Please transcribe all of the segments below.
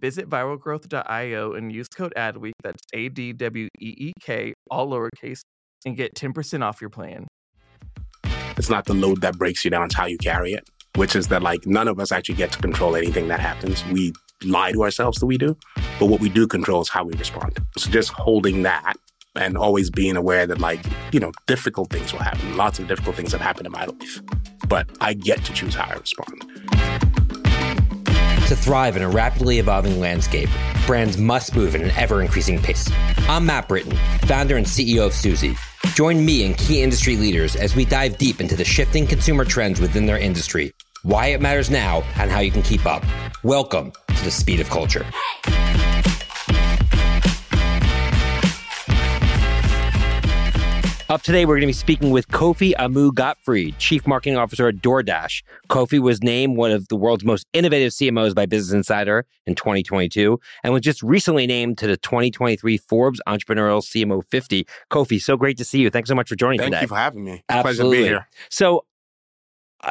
Visit viralgrowth.io and use code Adweek, that's ADWEEK, all lowercase, and get 10% off your plan. It's not the load that breaks you down, it's how you carry it, which is that like none of us actually get to control anything that happens. We lie to ourselves that we do, but what we do control is how we respond. So just holding that and always being aware that like, you know, difficult things will happen, lots of difficult things have happened in my life, but I get to choose how I respond. To thrive in a rapidly evolving landscape, brands must move at an ever-increasing pace. I'm Matt Britton, founder and CEO of Suzy. Join me and key industry leaders as we dive deep into the shifting consumer trends within their industry, why it matters now, and how you can keep up. Welcome to The Speed of Culture. Up today, we're going to be speaking with Kofi Amoo-Gottfried, Chief Marketing Officer at DoorDash. Kofi was named one of the world's most innovative CMOs by Business Insider in 2022 and was just recently named to the 2023 Forbes Entrepreneurial CMO 50. Kofi, so great to see you. Thanks so much for joining today. Thank you for having me. Absolutely. Pleasure to be here. So,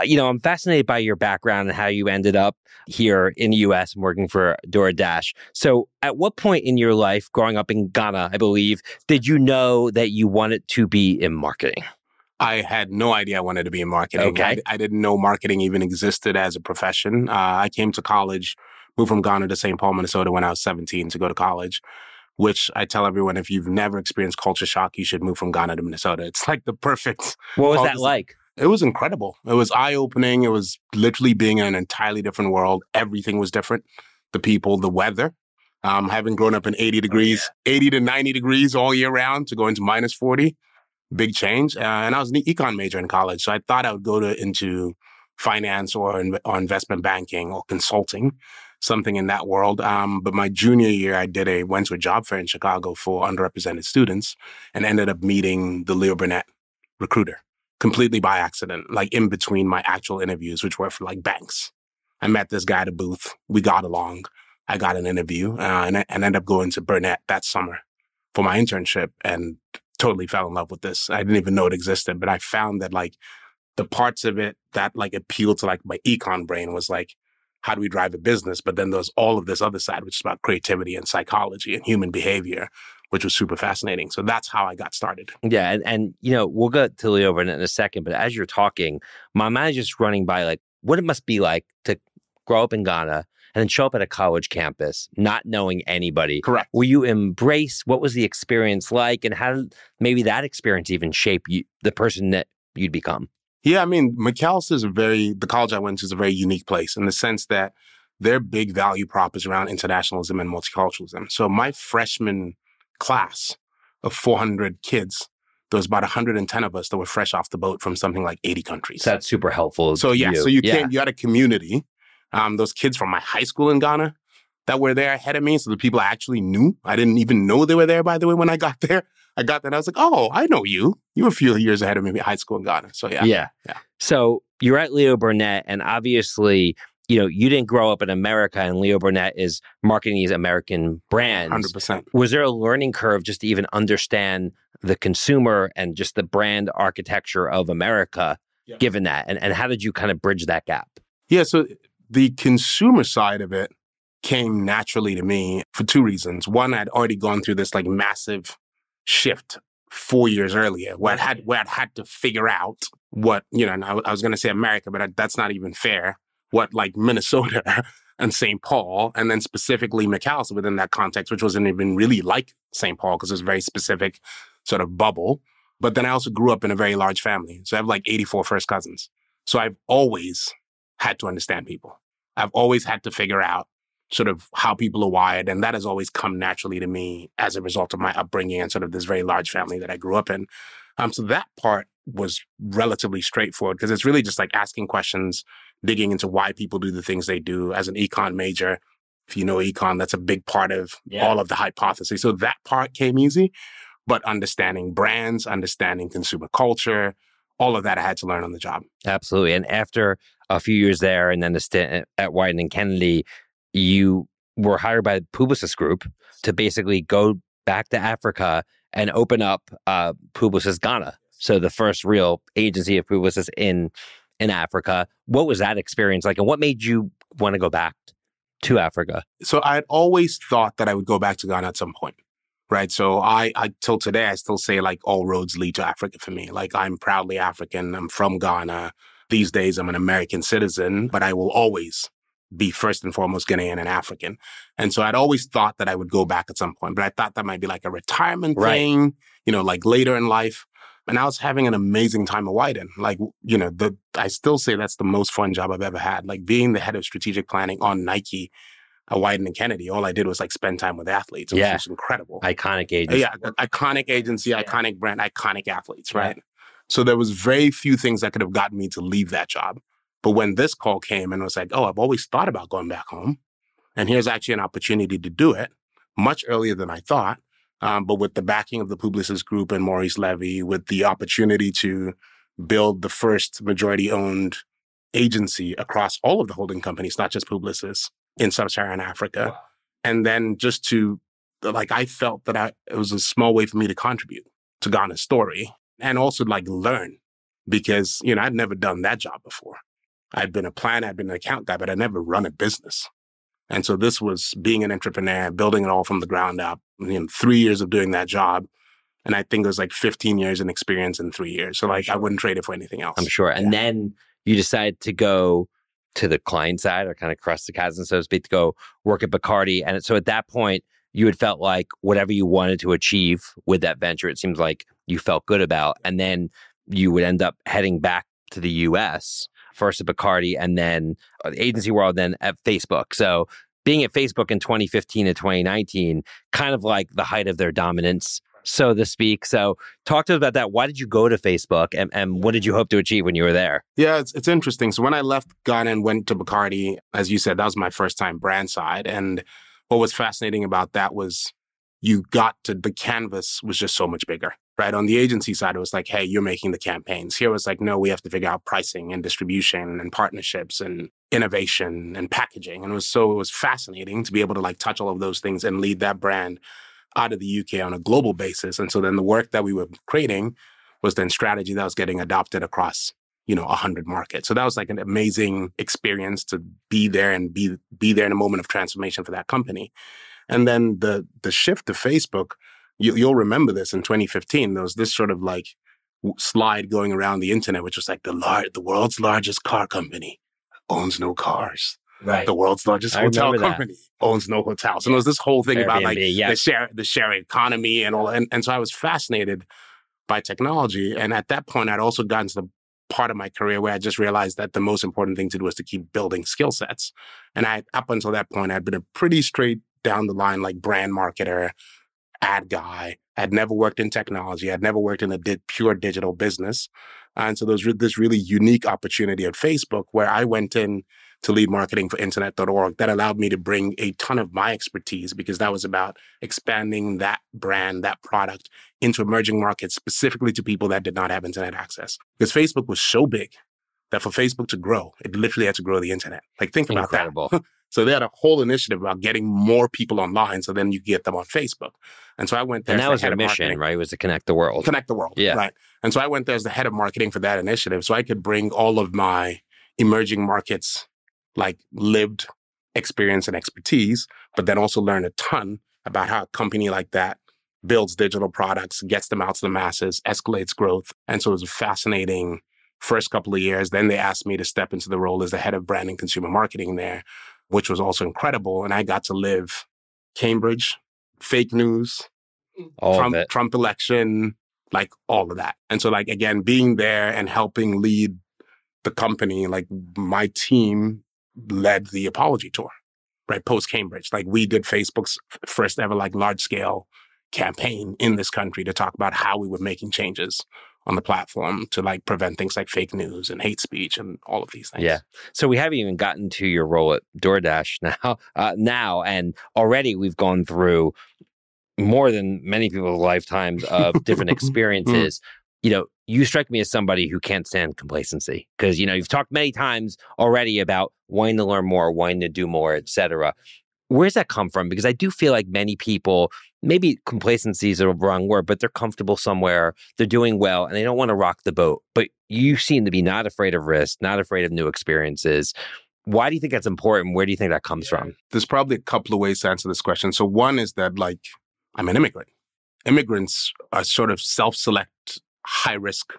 you know, I'm fascinated by your background and how you ended up here in the U.S. working for DoorDash. So at what point in your life, growing up in Ghana, I believe, did you know that you wanted to be in marketing? I had no idea I wanted to be in marketing. Okay. I didn't know marketing even existed as a profession. I came to college, moved from Ghana to St. Paul, Minnesota when I was 17 to go to college, which I tell everyone, if you've never experienced culture shock, you should move from Ghana to Minnesota. It's like the perfect... What was that like? It was incredible. It was eye-opening. It was literally being in an entirely different world. Everything was different. The people, the weather. Having grown up in 80 degrees, 80 to 90 degrees all year round to go into minus 40, big change. And I was an econ major in college. So I thought I would go into finance or investment banking or consulting, something in that world. But my junior year, I went to a job fair in Chicago for underrepresented students and ended up meeting the Leo Burnett recruiter. Completely by accident, like in between my actual interviews, which were for like banks. I met this guy at a booth. We got along. I got an interview and ended up going to Burnett that summer for my internship and totally fell in love with this. I didn't even know it existed, but I found that like the parts of it that like appealed to like my econ brain was like, how do we drive a business? But then there's all of this other side, which is about creativity and psychology and human behavior, which was super fascinating. So that's how I got started. Yeah. And you know, we'll get to Leo in a second, but as you're talking, my mind is just running by like what it must be like to grow up in Ghana and then show up at a college campus, not knowing anybody. Correct. Will you embrace, what was the experience like? And how did maybe that experience even shape you, the person that you'd become? Yeah, I mean, Macalester is the college I went to is a very unique place in the sense that their big value prop is around internationalism and multiculturalism. So my freshman class of 400 kids, there was about 110 of us that were fresh off the boat from something like 80 countries. That's super helpful. So yeah, you had a community. Those kids from my high school in Ghana that were there ahead of me. So the people I actually knew, I didn't even know they were there, by the way, when I got there. I was like, oh, I know you. You were a few years ahead of me at high school in Ghana. So yeah. So you're at Leo Burnett, and obviously you know, you didn't grow up in America and Leo Burnett is marketing these American brands. 100%. Was there a learning curve just to even understand the consumer and just the brand architecture of America, given that? And how did you kind of bridge that gap? Yeah, so the consumer side of it came naturally to me for two reasons. One, I'd already gone through this like massive shift 4 years earlier where I'd had to figure out what, you know, and I was going to say America, but that's not even fair, what like Minnesota and St. Paul, and then specifically Macalester within that context, which wasn't even really like St. Paul because it was a very specific sort of bubble. But then I also grew up in a very large family. So I have like 84 first cousins. So I've always had to understand people. I've always had to figure out sort of how people are wired. And that has always come naturally to me as a result of my upbringing and sort of this very large family that I grew up in. So that part was relatively straightforward because it's really just like asking questions, digging into why people do the things they do. As an econ major, if you know econ, that's a big part of all of the hypotheses. So that part came easy, but understanding brands, understanding consumer culture, all of that I had to learn on the job. Absolutely. And after a few years there and then the stint at Wieden and Kennedy, you were hired by Publicis Group to basically go back to Africa and open up Publicis Ghana. So the first real agency of Publicis in Africa. What was that experience like? And what made you want to go back to Africa? So I'd always thought that I would go back to Ghana at some point, right? So I till today, I still say like all roads lead to Africa for me. Like I'm proudly African. I'm from Ghana. These days, I'm an American citizen, but I will always be first and foremost Ghanaian and African. And so I'd always thought that I would go back at some point, but I thought that might be like a retirement thing, you know, like later in life. And I was having an amazing time at Wieden. Like, you know, I still say that's the most fun job I've ever had. Like being the head of strategic planning on Nike at Wieden and Kennedy, all I did was like spend time with athletes. It was incredible. Iconic agency. Yeah, iconic agency, iconic brand, iconic athletes, right? Yeah. So there was very few things that could have gotten me to leave that job. But when this call came and it was like, oh, I've always thought about going back home. And here's actually an opportunity to do it much earlier than I thought. But with the backing of the Publicis Group and Maurice Levy, with the opportunity to build the first majority-owned agency across all of the holding companies, not just Publicis, in sub-Saharan Africa. Wow. And then just to, like, I felt that it was a small way for me to contribute to Ghana's story and also, like, learn because, you know, I'd never done that job before. I'd been a planner, I'd been an account guy, but I'd never run a business. And so this was being an entrepreneur, building it all from the ground up, you know, 3 years of doing that job. And I think it was like 15 years in experience in 3 years. So like, I wouldn't trade it for anything else. I'm sure. And then you decide to go to the client side or kind of cross the chasm, so to speak, to go work at Bacardi. And so at that point, you had felt like whatever you wanted to achieve with that venture, it seems like you felt good about. And then you would end up heading back to the US, first at Bacardi and then the agency world, then at Facebook. So being at Facebook in 2015 and 2019, kind of like the height of their dominance, so to speak. So talk to us about that. Why did you go to Facebook and what did you hope to achieve when you were there? Yeah, it's interesting. So when I left Ghana and went to Bacardi, as you said, that was my first time brand side. And what was fascinating about that was the canvas was just so much bigger, right? On the agency side, it was like, hey, you're making the campaigns. Here it was like, no, we have to figure out pricing and distribution and partnerships and innovation and packaging. And it was fascinating to be able to like touch all of those things and lead that brand out of the UK on a global basis. And so then the work that we were creating was then strategy that was getting adopted across, you know, 100 markets. So that was like an amazing experience to be there and be there in a moment of transformation for that company. And then the shift to Facebook, you'll remember this in 2015, there was this sort of like slide going around the internet, which was like the world's largest car company owns no cars. Right. The world's largest hotel company owns no hotels. And it was this whole thing Airbnb, about like the sharing economy and all. And so I was fascinated by technology. And at that point, I'd also gotten to the part of my career where I just realized that the most important thing to do was to keep building skill sets. And up until that point, I'd been a pretty straight down the line, like brand marketer, ad guy. I'd never worked in technology. I'd never worked in a pure digital business. And so there was this really unique opportunity at Facebook where I went in to lead marketing for internet.org that allowed me to bring a ton of my expertise because that was about expanding that brand, that product into emerging markets, specifically to people that did not have internet access. Because Facebook was so big that for Facebook to grow, it literally had to grow the internet. Like, think about that. So they had a whole initiative about getting more people online so then you get them on Facebook. And so I went there. And that was their mission, right? It was to connect the world. Connect the world, yeah. Right. And so I went there as the head of marketing for that initiative so I could bring all of my emerging markets, like lived experience and expertise, but then also learn a ton about how a company like that builds digital products, gets them out to the masses, escalates growth. And so it was a fascinating first couple of years. Then they asked me to step into the role as the head of brand and consumer marketing there, which was also incredible. And I got to live Cambridge, fake news, Trump election, like all of that. And so, like, again, being there and helping lead the company, like my team led the apology tour, right? Post-Cambridge. Like, we did Facebook's first ever, like, large-scale campaign in this country to talk about how we were making changes on the platform to, like, prevent things like fake news and hate speech and all of these things. Yeah. So we haven't even gotten to your role at DoorDash now, and already we've gone through more than many people's lifetimes of different experiences. You know, you strike me as somebody who can't stand complacency because, you know, you've talked many times already about wanting to learn more, wanting to do more, et cetera. Where's that come from? Because I do feel like many people, maybe complacency is a wrong word, but they're comfortable somewhere, they're doing well, and they don't want to rock the boat. But you seem to be not afraid of risk, not afraid of new experiences. Why do you think that's important? Where do you think that comes from? There's probably a couple of ways to answer this question. So one is that, like, I'm an immigrant. Immigrants are sort of self-select, high-risk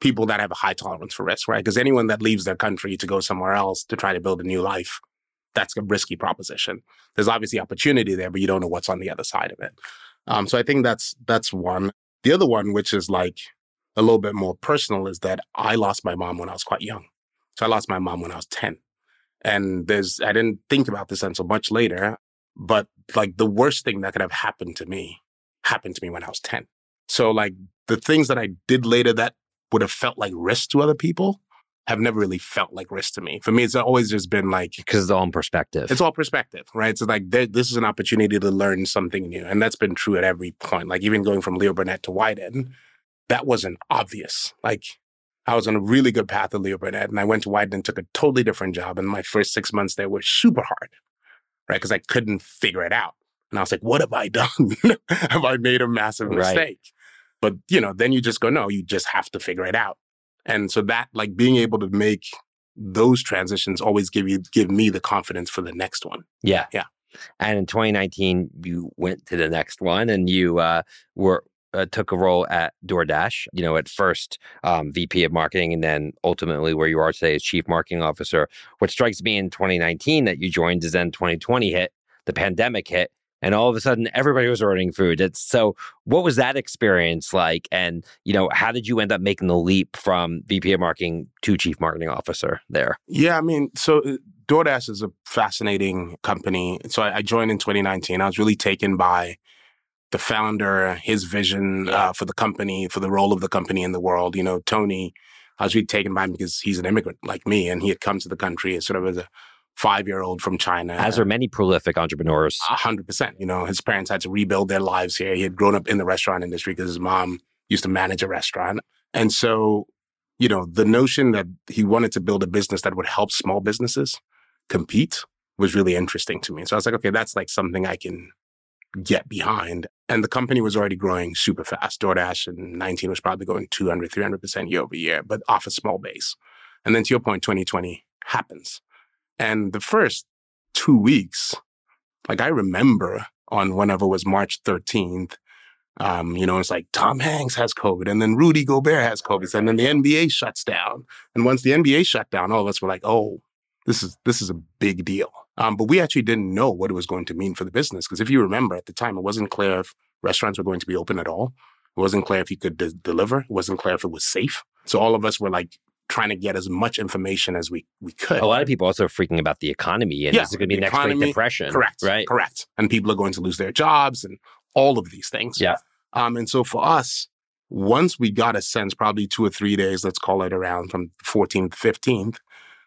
people that have a high tolerance for risk, right? Because anyone that leaves their country to go somewhere else to try to build a new life, that's a risky proposition. There's obviously opportunity there, but you don't know what's on the other side of it. So I think that's one. The other one, which is like a little bit more personal, is that I lost my mom when I was quite young. So I lost my mom when I was 10. And I didn't think about this until much later, but like the worst thing that could have happened to me when I was 10. So like the things that I did later that would have felt like risk to other people have never really felt like risk to me. For me, it's always just been like... Because it's all in perspective. It's all perspective, right? So like, this is an opportunity to learn something new. And that's been true at every point. Like even going from Leo Burnett to Wieden, that wasn't obvious. Like I was on a really good path at Leo Burnett and I went to Wieden and took a totally different job. And my first 6 months there were super hard, right? Because I couldn't figure it out. And I was like, what have I done? Have I made a massive mistake? Right. But, you know, then you just go, no, you just have to figure it out. And so that, like, being able to make those transitions always give me the confidence for the next one. Yeah. Yeah. And in 2019, you went to the next one and you took a role at DoorDash, you know, at first VP of marketing and then ultimately where you are today as chief marketing officer. What strikes me in 2019 that you joined is then 2020 hit, the pandemic hit. And all of a sudden, everybody was ordering food. So what was that experience like? And, you know, how did you end up making the leap from VP of marketing to chief marketing officer there? Yeah, I mean, so DoorDash is a fascinating company. So I joined in 2019. I was really taken by the founder, his vision for the company, for the role of the company in the world. You know, Tony, I was really taken by him because he's an immigrant like me. And he had come to the country as sort of as a five-year-old from China. As are many prolific entrepreneurs. 100%. You know, his parents had to rebuild their lives here. He had grown up in the restaurant industry because his mom used to manage a restaurant. And so, you know, the notion that he wanted to build a business that would help small businesses compete was really interesting to me. So I was like, okay, that's like something I can get behind. And the company was already growing super fast. DoorDash in 19 was probably going 200, 300% year over year, but off a small base. And then to your point, 2020 happens. And the first 2 weeks, like I remember on whenever it was March 13th, you know, it's like Tom Hanks has COVID and then Rudy Gobert has COVID and then the NBA shuts down. And once the NBA shut down, all of us were like, oh, this is a big deal. But we actually didn't know what it was going to mean for the business. Because if you remember at the time, it wasn't clear if restaurants were going to be open at all. It wasn't clear if you could deliver. It wasn't clear if it was safe. So all of us were like, trying to get as much information as we could. A lot of people also are freaking about the economy and it's going to be next Great Depression. Correct. Right? Correct. And people are going to lose their jobs and all of these things. Yeah. And so for us, once we got a sense, probably 2 or 3 days, let's call it around from 14th to 15th,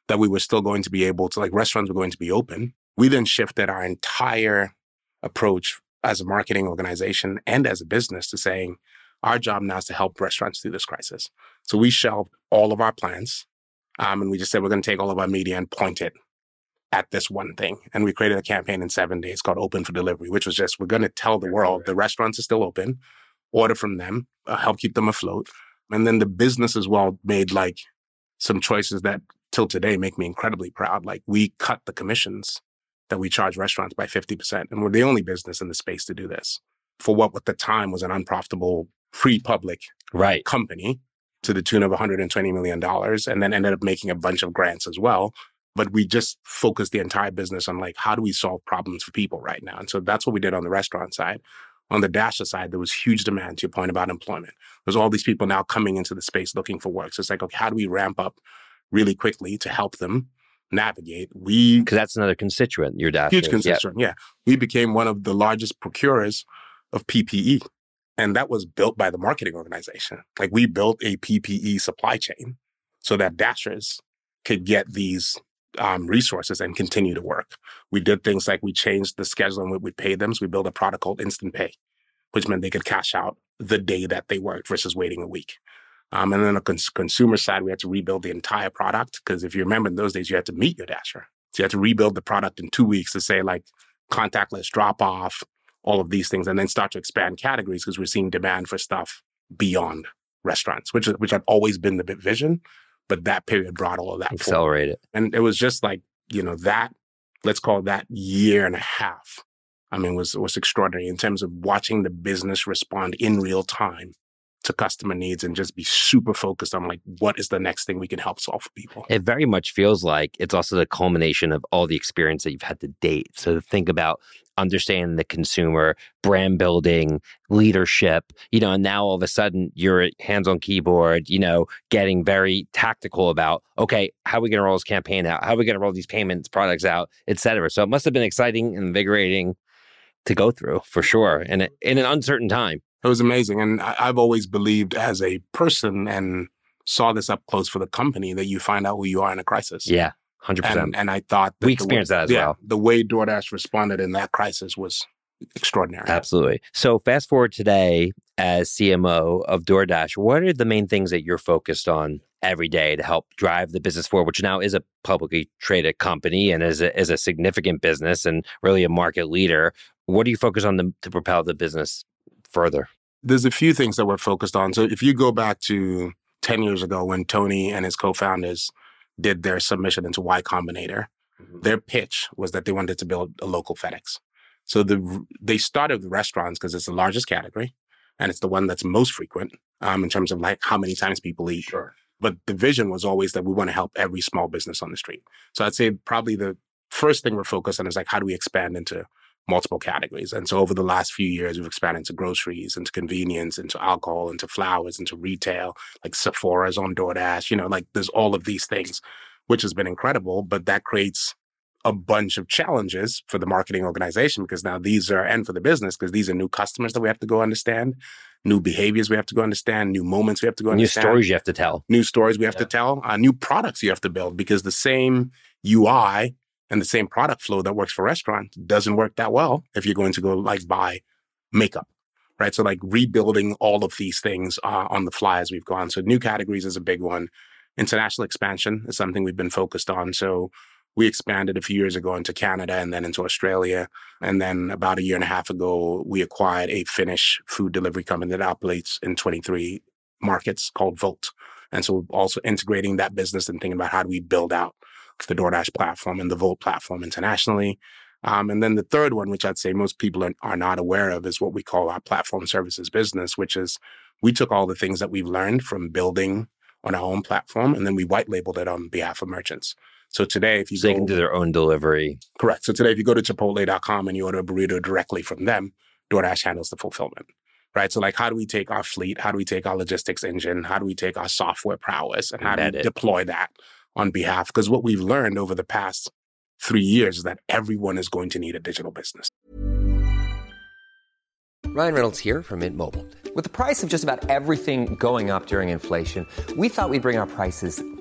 that we were still going to be able to, like restaurants were going to be open. We then shifted our entire approach as a marketing organization and as a business to saying, our job now is to help restaurants through this crisis. So we shelved all of our plans. And we just said, we're going to take all of our media and point it at this one thing. And we created a campaign in 7 days called Open for Delivery, which was just, we're going to tell the world the restaurants are still open, order from them, help keep them afloat. And then the business as well made like some choices that till today make me incredibly proud. Like we cut the commissions that we charge restaurants by 50%. And we're the only business in the space to do this for what at the time was an unprofitable pre-public company to the tune of $120 million, and then ended up making a bunch of grants as well. But we just focused the entire business on like, how do we solve problems for people right now? And so that's what we did on the restaurant side. On the Dasher side, there was huge demand, to your point about employment. There's all these people now coming into the space looking for work. So it's like, okay, how do we ramp up really quickly to help them navigate? Because that's another constituent, your Dasher. Huge constituent, yeah. We became one of the largest procurers of PPE. And that was built by the marketing organization. Like we built a PPE supply chain so that Dashers could get these resources and continue to work. We did things like we changed the scheduling we paid them. So we built a product called Instant Pay, which meant they could cash out the day that they worked versus waiting a week. And then on the consumer side, we had to rebuild the entire product, because if you remember in those days, you had to meet your Dasher. So you had to rebuild the product in 2 weeks to say like contactless drop off, all of these things, and then start to expand categories because we're seeing demand for stuff beyond restaurants, which had always been the vision. But that period brought all of that accelerated forward. And it was just like, you know, that, let's call that year and a half, I mean, was extraordinary in terms of watching the business respond in real time to customer needs and just be super focused on like, what is the next thing we can help solve for people? It very much feels like it's also the culmination of all the experience that you've had to date. So think about understanding the consumer, brand building, leadership, you know, and now all of a sudden you're hands on keyboard, you know, getting very tactical about, okay, how are we going to roll this campaign out? How are we going to roll these payments products out, et cetera. So it must have been exciting and invigorating to go through for sure. And in an uncertain time. It was amazing. And I've always believed as a person and saw this up close for the company that you find out who you are in a crisis. Yeah, 100%. And I thought that we experienced that as well. The way DoorDash responded in that crisis was extraordinary. Absolutely. So fast forward today as CMO of DoorDash, what are the main things that you're focused on every day to help drive the business forward, which now is a publicly traded company and is a significant business and really a market leader? What do you focus on to propel the business further? There's a few things that we're focused on. So if you go back to 10 years ago when Tony and his co-founders did their submission into Y Combinator, their pitch was that they wanted to build a local FedEx. So they started with restaurants because it's the largest category and it's the one that's most frequent in terms of like how many times people eat. Sure. But the vision was always that we want to help every small business on the street. So I'd say probably the first thing we're focused on is like, how do we expand into multiple categories? And so over the last few years, we've expanded to groceries, into convenience, into alcohol, into flowers, into retail, like Sephora's on DoorDash, you know, like there's all of these things, which has been incredible, but that creates a bunch of challenges for the marketing organization because now these are, and for the business, because these are new customers that we have to go understand, new behaviors we have to go understand, new moments we have to go understand. New stories you have to tell. New stories we have to tell, new products you have to build, because the same UI and the same product flow that works for restaurants doesn't work that well if you're going to go like buy makeup, right? So like rebuilding all of these things on the fly as we've gone. So new categories is a big one. International expansion is something we've been focused on. So we expanded a few years ago into Canada and then into Australia. And then about a year and a half ago, we acquired a Finnish food delivery company that operates in 23 markets called Wolt. And so we're also integrating that business and thinking about how do we build out the DoorDash platform and the Wolt platform internationally. And then the third one, which I'd say most people are not aware of, is what we call our platform services business, which is we took all the things that we've learned from building on our own platform, and then we white labeled it on behalf of merchants. So today, if you go, they can do their own delivery. Correct. So today, if you go to Chipotle.com and you order a burrito directly from them, DoorDash handles the fulfillment, right? So like, how do we take our fleet? How do we take our logistics engine? How do we take our software prowess? And how do we deploy that on behalf? Because what we've learned over the past 3 years is that everyone is going to need a digital business. Ryan Reynolds here from Mint Mobile. With the price of just about everything going up during inflation, we thought we'd bring our prices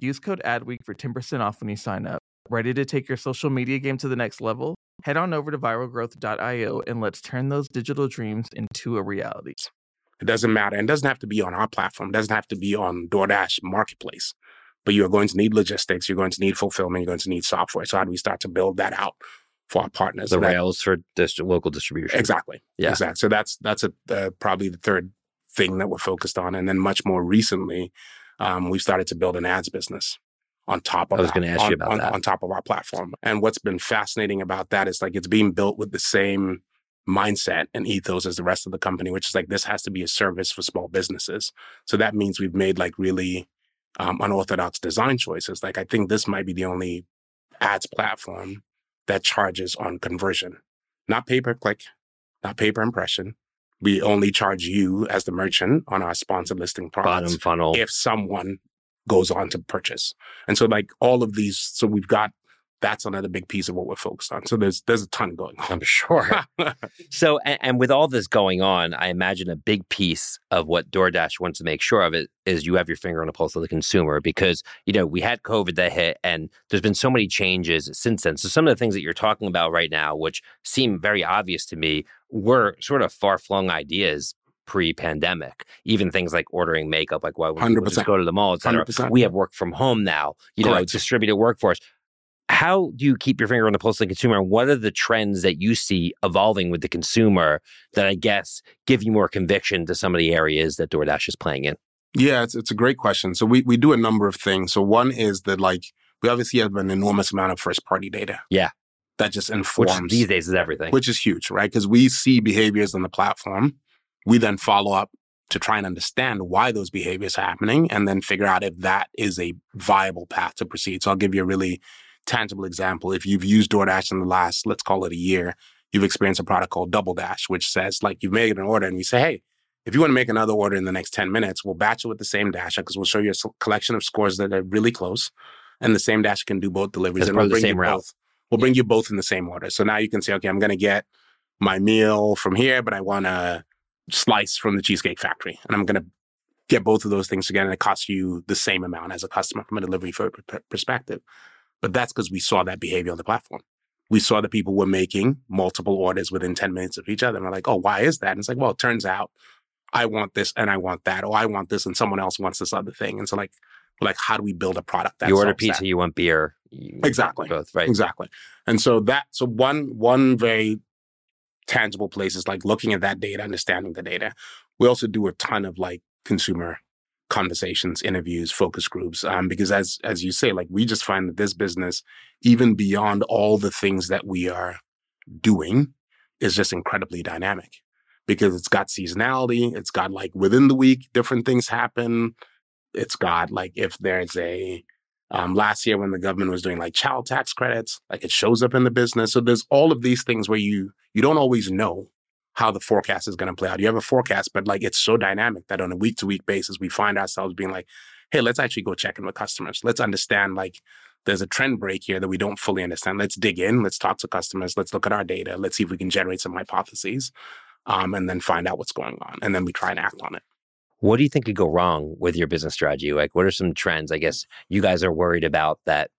Use code Adweek for 10% off when you sign up. Ready to take your social media game to the next level? Head on over to viralgrowth.io and let's turn those digital dreams into a reality. It doesn't matter. It doesn't have to be on our platform. It doesn't have to be on DoorDash Marketplace. But you're going to need logistics. You're going to need fulfillment. You're going to need software. So how do we start to build that out for our partners? The rails for local distribution. Exactly. Yeah. Exactly. So that's probably the third thing that we're focused on. And then much more recently, we've started to build an ads business on top of on top of our platform. And what's been fascinating about that is like it's being built with the same mindset and ethos as the rest of the company, which is like this has to be a service for small businesses. So that means we've made like really unorthodox design choices. Like I think this might be the only ads platform that charges on conversion, not pay per click, not pay per impression. We only charge you as the merchant on our sponsored listing products. Bottom funnel. If someone goes on to purchase. And so like all of these, so we've got, that's another big piece of what we're focused on. So there's a ton going on. I'm sure. So, and with all this going on, I imagine a big piece of what DoorDash wants to make sure of it is you have your finger on the pulse of the consumer because, you know, we had COVID that hit and there's been so many changes since then. So some of the things that you're talking about right now, which seem very obvious to me, were sort of far-flung ideas pre-pandemic, even things like ordering makeup, like why wouldn't people just go to the mall, et cetera. 100%. We have work from home now, you know, distributed workforce. How do you keep your finger on the pulse of the consumer? And what are the trends that you see evolving with the consumer that I guess give you more conviction to some of the areas that DoorDash is playing in? Yeah, it's a great question. So we do a number of things. So one is that like we obviously have an enormous amount of first-party data. Yeah. That just informs. Which these days is everything. Which is huge, right? Because we see behaviors on the platform. We then follow up to try and understand why those behaviors are happening and then figure out if that is a viable path to proceed. So I'll give you a really tangible example. If you've used DoorDash in the last, let's call it a year, you've experienced a product called Double Dash, which says like you've made an order and we say, hey, if you want to make another order in the next 10 minutes, we'll batch it with the same dasher because we'll show you a collection of scores that are really close and the same dasher can do both deliveries. That's and we'll bring you route. Both. We'll bring you both in the same order. So now you can say, okay, I'm going to get my meal from here, but I want a slice from the Cheesecake Factory. And I'm going to get both of those things together and it costs you the same amount as a customer from a delivery perspective. But that's because we saw that behavior on the platform. We saw that people were making multiple orders within 10 minutes of each other. And we're like, oh, why is that? And it's like, well, it turns out I want this and I want that, or I want this and someone else wants this other thing. And so like how do we build a product that you order pizza, that? You want beer. Exactly. Both, right? Exactly. And so one very tangible place is like looking at that data, understanding the data. We also do a ton of like consumer conversations, interviews, focus groups, because as you say, like we just find that this business, even beyond all the things that we are doing, is just incredibly dynamic because it's got seasonality. It's got like within the week, different things happen. It's got like if there's a last year when the government was doing like child tax credits, like it shows up in the business. So there's all of these things where you don't always know how the forecast is going to play out. You have a forecast, but like it's so dynamic that on a week-to-week basis, we find ourselves being like, hey, let's actually go check in with customers. Let's understand like there's a trend break here that we don't fully understand. Let's dig in. Let's talk to customers. Let's look at our data. Let's see if we can generate some hypotheses, and then find out what's going on. And then we try and act on it. What do you think could go wrong with your business strategy? Like, what are some trends, I guess, you guys are worried about that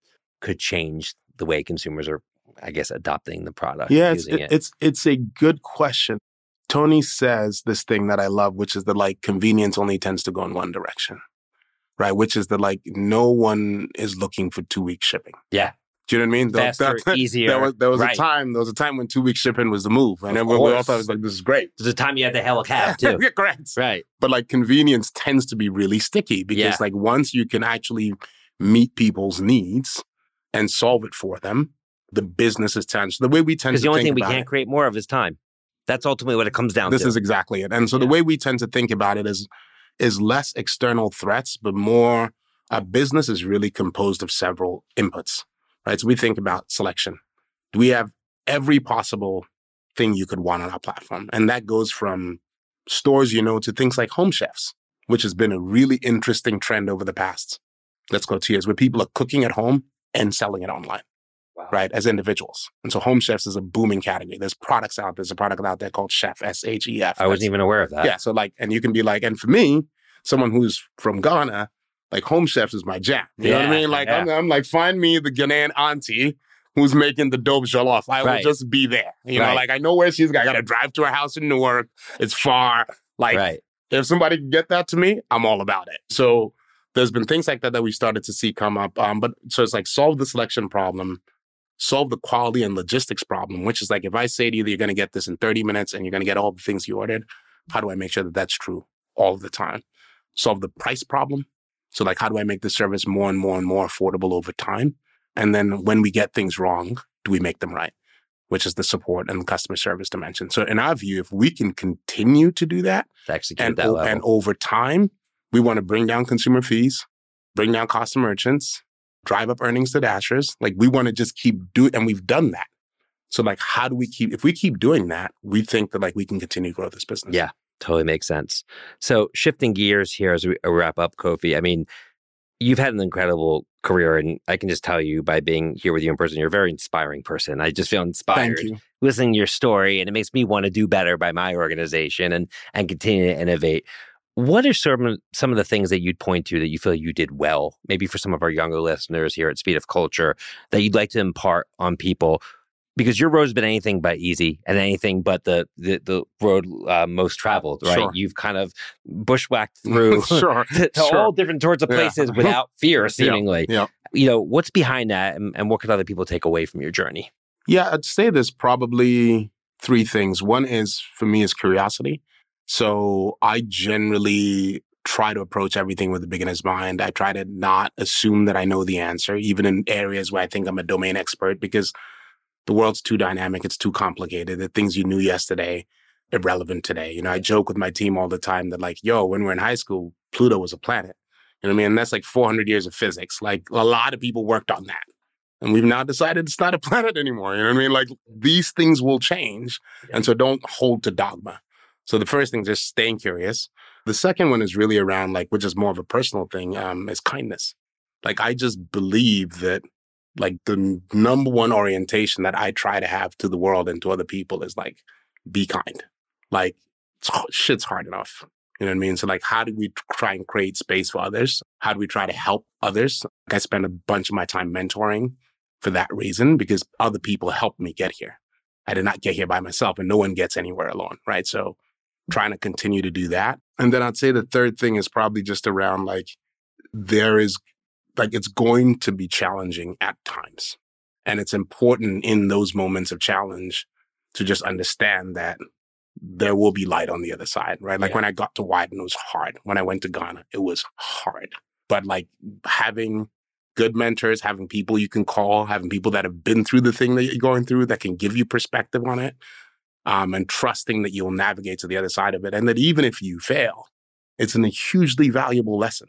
could change the way consumers are, I guess, adopting the product? Yeah, it's a good question. Tony says this thing that I love, which is that, like, convenience only tends to go in one direction, right? Which is that, like, no one is looking for 2-week shipping. Yeah. Do you know what I mean? Faster, easier. There was a time when 2-week shipping was the move. And everyone, we all thought it was like, this is great. There's a time you had the hell cab too. Yeah, correct. Right. But like convenience tends to be really sticky because like once you can actually meet people's needs and solve it for them, the business is tense. The way we tend to think about it. Because the only thing we can't create more of is time. That's ultimately what it comes down to. This is exactly it. And so the way we tend to think about it is less external threats, but more a business is really composed of several inputs. Right, so we think about selection. Do we have every possible thing you could want on our platform? And that goes from stores, you know, to things like home chefs, which has been a really interesting trend over the past, let's go 2 years, where people are cooking at home and selling it online, right, as individuals. And so home chefs is a booming category. There's a product out there called SHEF, S-H-E-F. I wasn't even aware of that. Yeah, so like, and you can be like, and for me, someone who's from Ghana, like home chefs is my jam. You know what I mean? Like I'm like, find me the Ghanaian auntie who's making the dope jollof. I will just be there. You know, like I know where she's. I got to drive to her house in Newark. It's far. Like if somebody can get that to me, I'm all about it. So there's been things like that we started to see come up. But so it's like solve the selection problem, solve the quality and logistics problem, which is like if I say to you that you're going to get this in 30 minutes and you're going to get all the things you ordered, how do I make sure that that's true all the time? Solve the price problem. So like, how do I make the service more and more and more affordable over time? And then when we get things wrong, do we make them right? Which is the support and customer service dimension. So in our view, if we can continue to do that, and over time, we want to bring down consumer fees, bring down cost to merchants, drive up earnings to dashers. Like we want to just keep doing, and we've done that. So like, how do we if we keep doing that, we think that like we can continue to grow this business. Yeah. Totally makes sense. So shifting gears here as we wrap up, Kofi, I mean, you've had an incredible career and I can just tell you by being here with you in person, you're a very inspiring person. I just feel inspired listening to your story and it makes me want to do better by my organization and continue to innovate. What are some of the things that you'd point to that you feel you did well, maybe for some of our younger listeners here at Speed of Culture, that you'd like to impart on people? Because your road's been anything but easy and anything but the road most traveled, right? Sure. You've kind of bushwhacked through to all different sorts of places without fear, seemingly. Yeah. You know, what's behind that and what could other people take away from your journey? Yeah, I'd say there's probably three things. One is, for me, is curiosity. So I generally try to approach everything with the beginner's mind. I try to not assume that I know the answer, even in areas where I think I'm a domain expert, because the world's too dynamic. It's too complicated. The things you knew yesterday, irrelevant today. You know, I joke with my team all the time that like, yo, when we're in high school, Pluto was a planet. You know what I mean? And that's like 400 years of physics. Like a lot of people worked on that. And we've now decided it's not a planet anymore. You know what I mean? Like these things will change. And so don't hold to dogma. So the first thing is just staying curious. The second one is really around like, which is more of a personal thing, is kindness. Like I just believe that like the number one orientation that I try to have to the world and to other people is like, be kind. Like shit's hard enough. You know what I mean? So like, how do we try and create space for others? How do we try to help others? Like I spend a bunch of my time mentoring for that reason, because other people helped me get here. I did not get here by myself and no one gets anywhere alone, right? So trying to continue to do that. And then I'd say the third thing is probably just around like, it's going to be challenging at times. And it's important in those moments of challenge to just understand that there will be light on the other side, right? Like when I got to Wieden, it was hard. When I went to Ghana, it was hard. But like having good mentors, having people you can call, having people that have been through the thing that you're going through that can give you perspective on it, and trusting that you'll navigate to the other side of it. And that even if you fail, it's a hugely valuable lesson.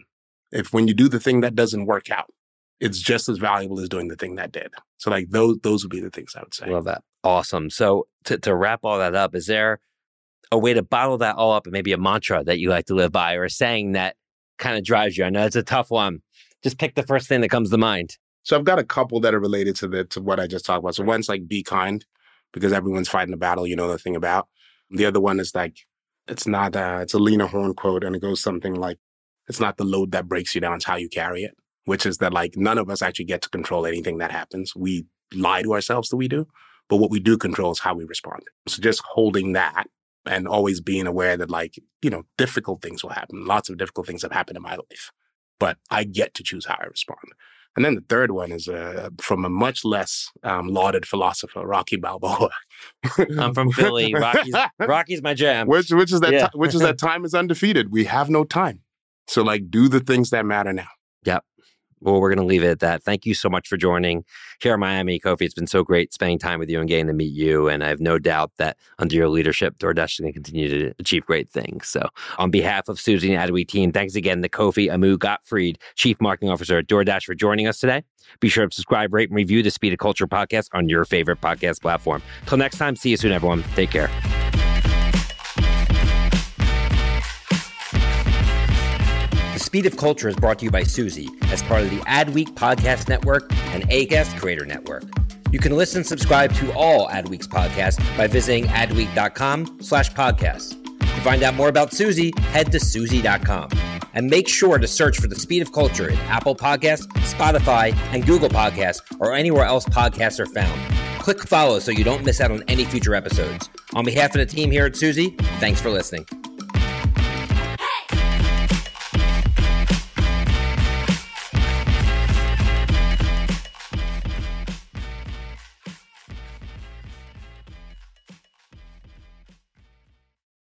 If when you do the thing that doesn't work out, it's just as valuable as doing the thing that did. So like those would be the things I would say. Love that. Awesome. So to wrap all that up, is there a way to bottle that all up and maybe a mantra that you like to live by or a saying that kind of drives you? I know it's a tough one. Just pick the first thing that comes to mind. So I've got a couple that are related to what I just talked about. So one's like be kind, because everyone's fighting a battle, you know the thing about. The other one is like, it's not, it's a Lena Horne quote, and it goes something like, it's not the load that breaks you down, it's how you carry it, which is that like none of us actually get to control anything that happens. We lie to ourselves that we do, but what we do control is how we respond. So just holding that and always being aware that like, you know, difficult things will happen. Lots of difficult things have happened in my life, but I get to choose how I respond. And then the third one is from a much less lauded philosopher, Rocky Balboa. I'm from Philly. Rocky's my jam. Which is that yeah. Which is that time is undefeated. We have no time. So like do the things that matter now. Yep. Well, we're going to leave it at that. Thank you so much for joining here in Miami, Kofi. It's been so great spending time with you and getting to meet you. And I have no doubt that under your leadership, DoorDash is going to continue to achieve great things. So on behalf of Suzy and Adweek team, thanks again to Kofi Amoo-Gottfried, Chief Marketing Officer at DoorDash, for joining us today. Be sure to subscribe, rate, and review the Speed of Culture podcast on your favorite podcast platform. Till next time, see you soon, everyone. Take care. The Speed of Culture is brought to you by Suzy as part of the Adweek Podcast Network and Acast Creator Network. You can listen and subscribe to all Adweek's podcasts by visiting adweek.com/podcasts. To find out more about Suzy, head to suzy.com. And make sure to search for The Speed of Culture in Apple Podcasts, Spotify, and Google Podcasts, or anywhere else podcasts are found. Click follow so you don't miss out on any future episodes. On behalf of the team here at Suzy, thanks for listening.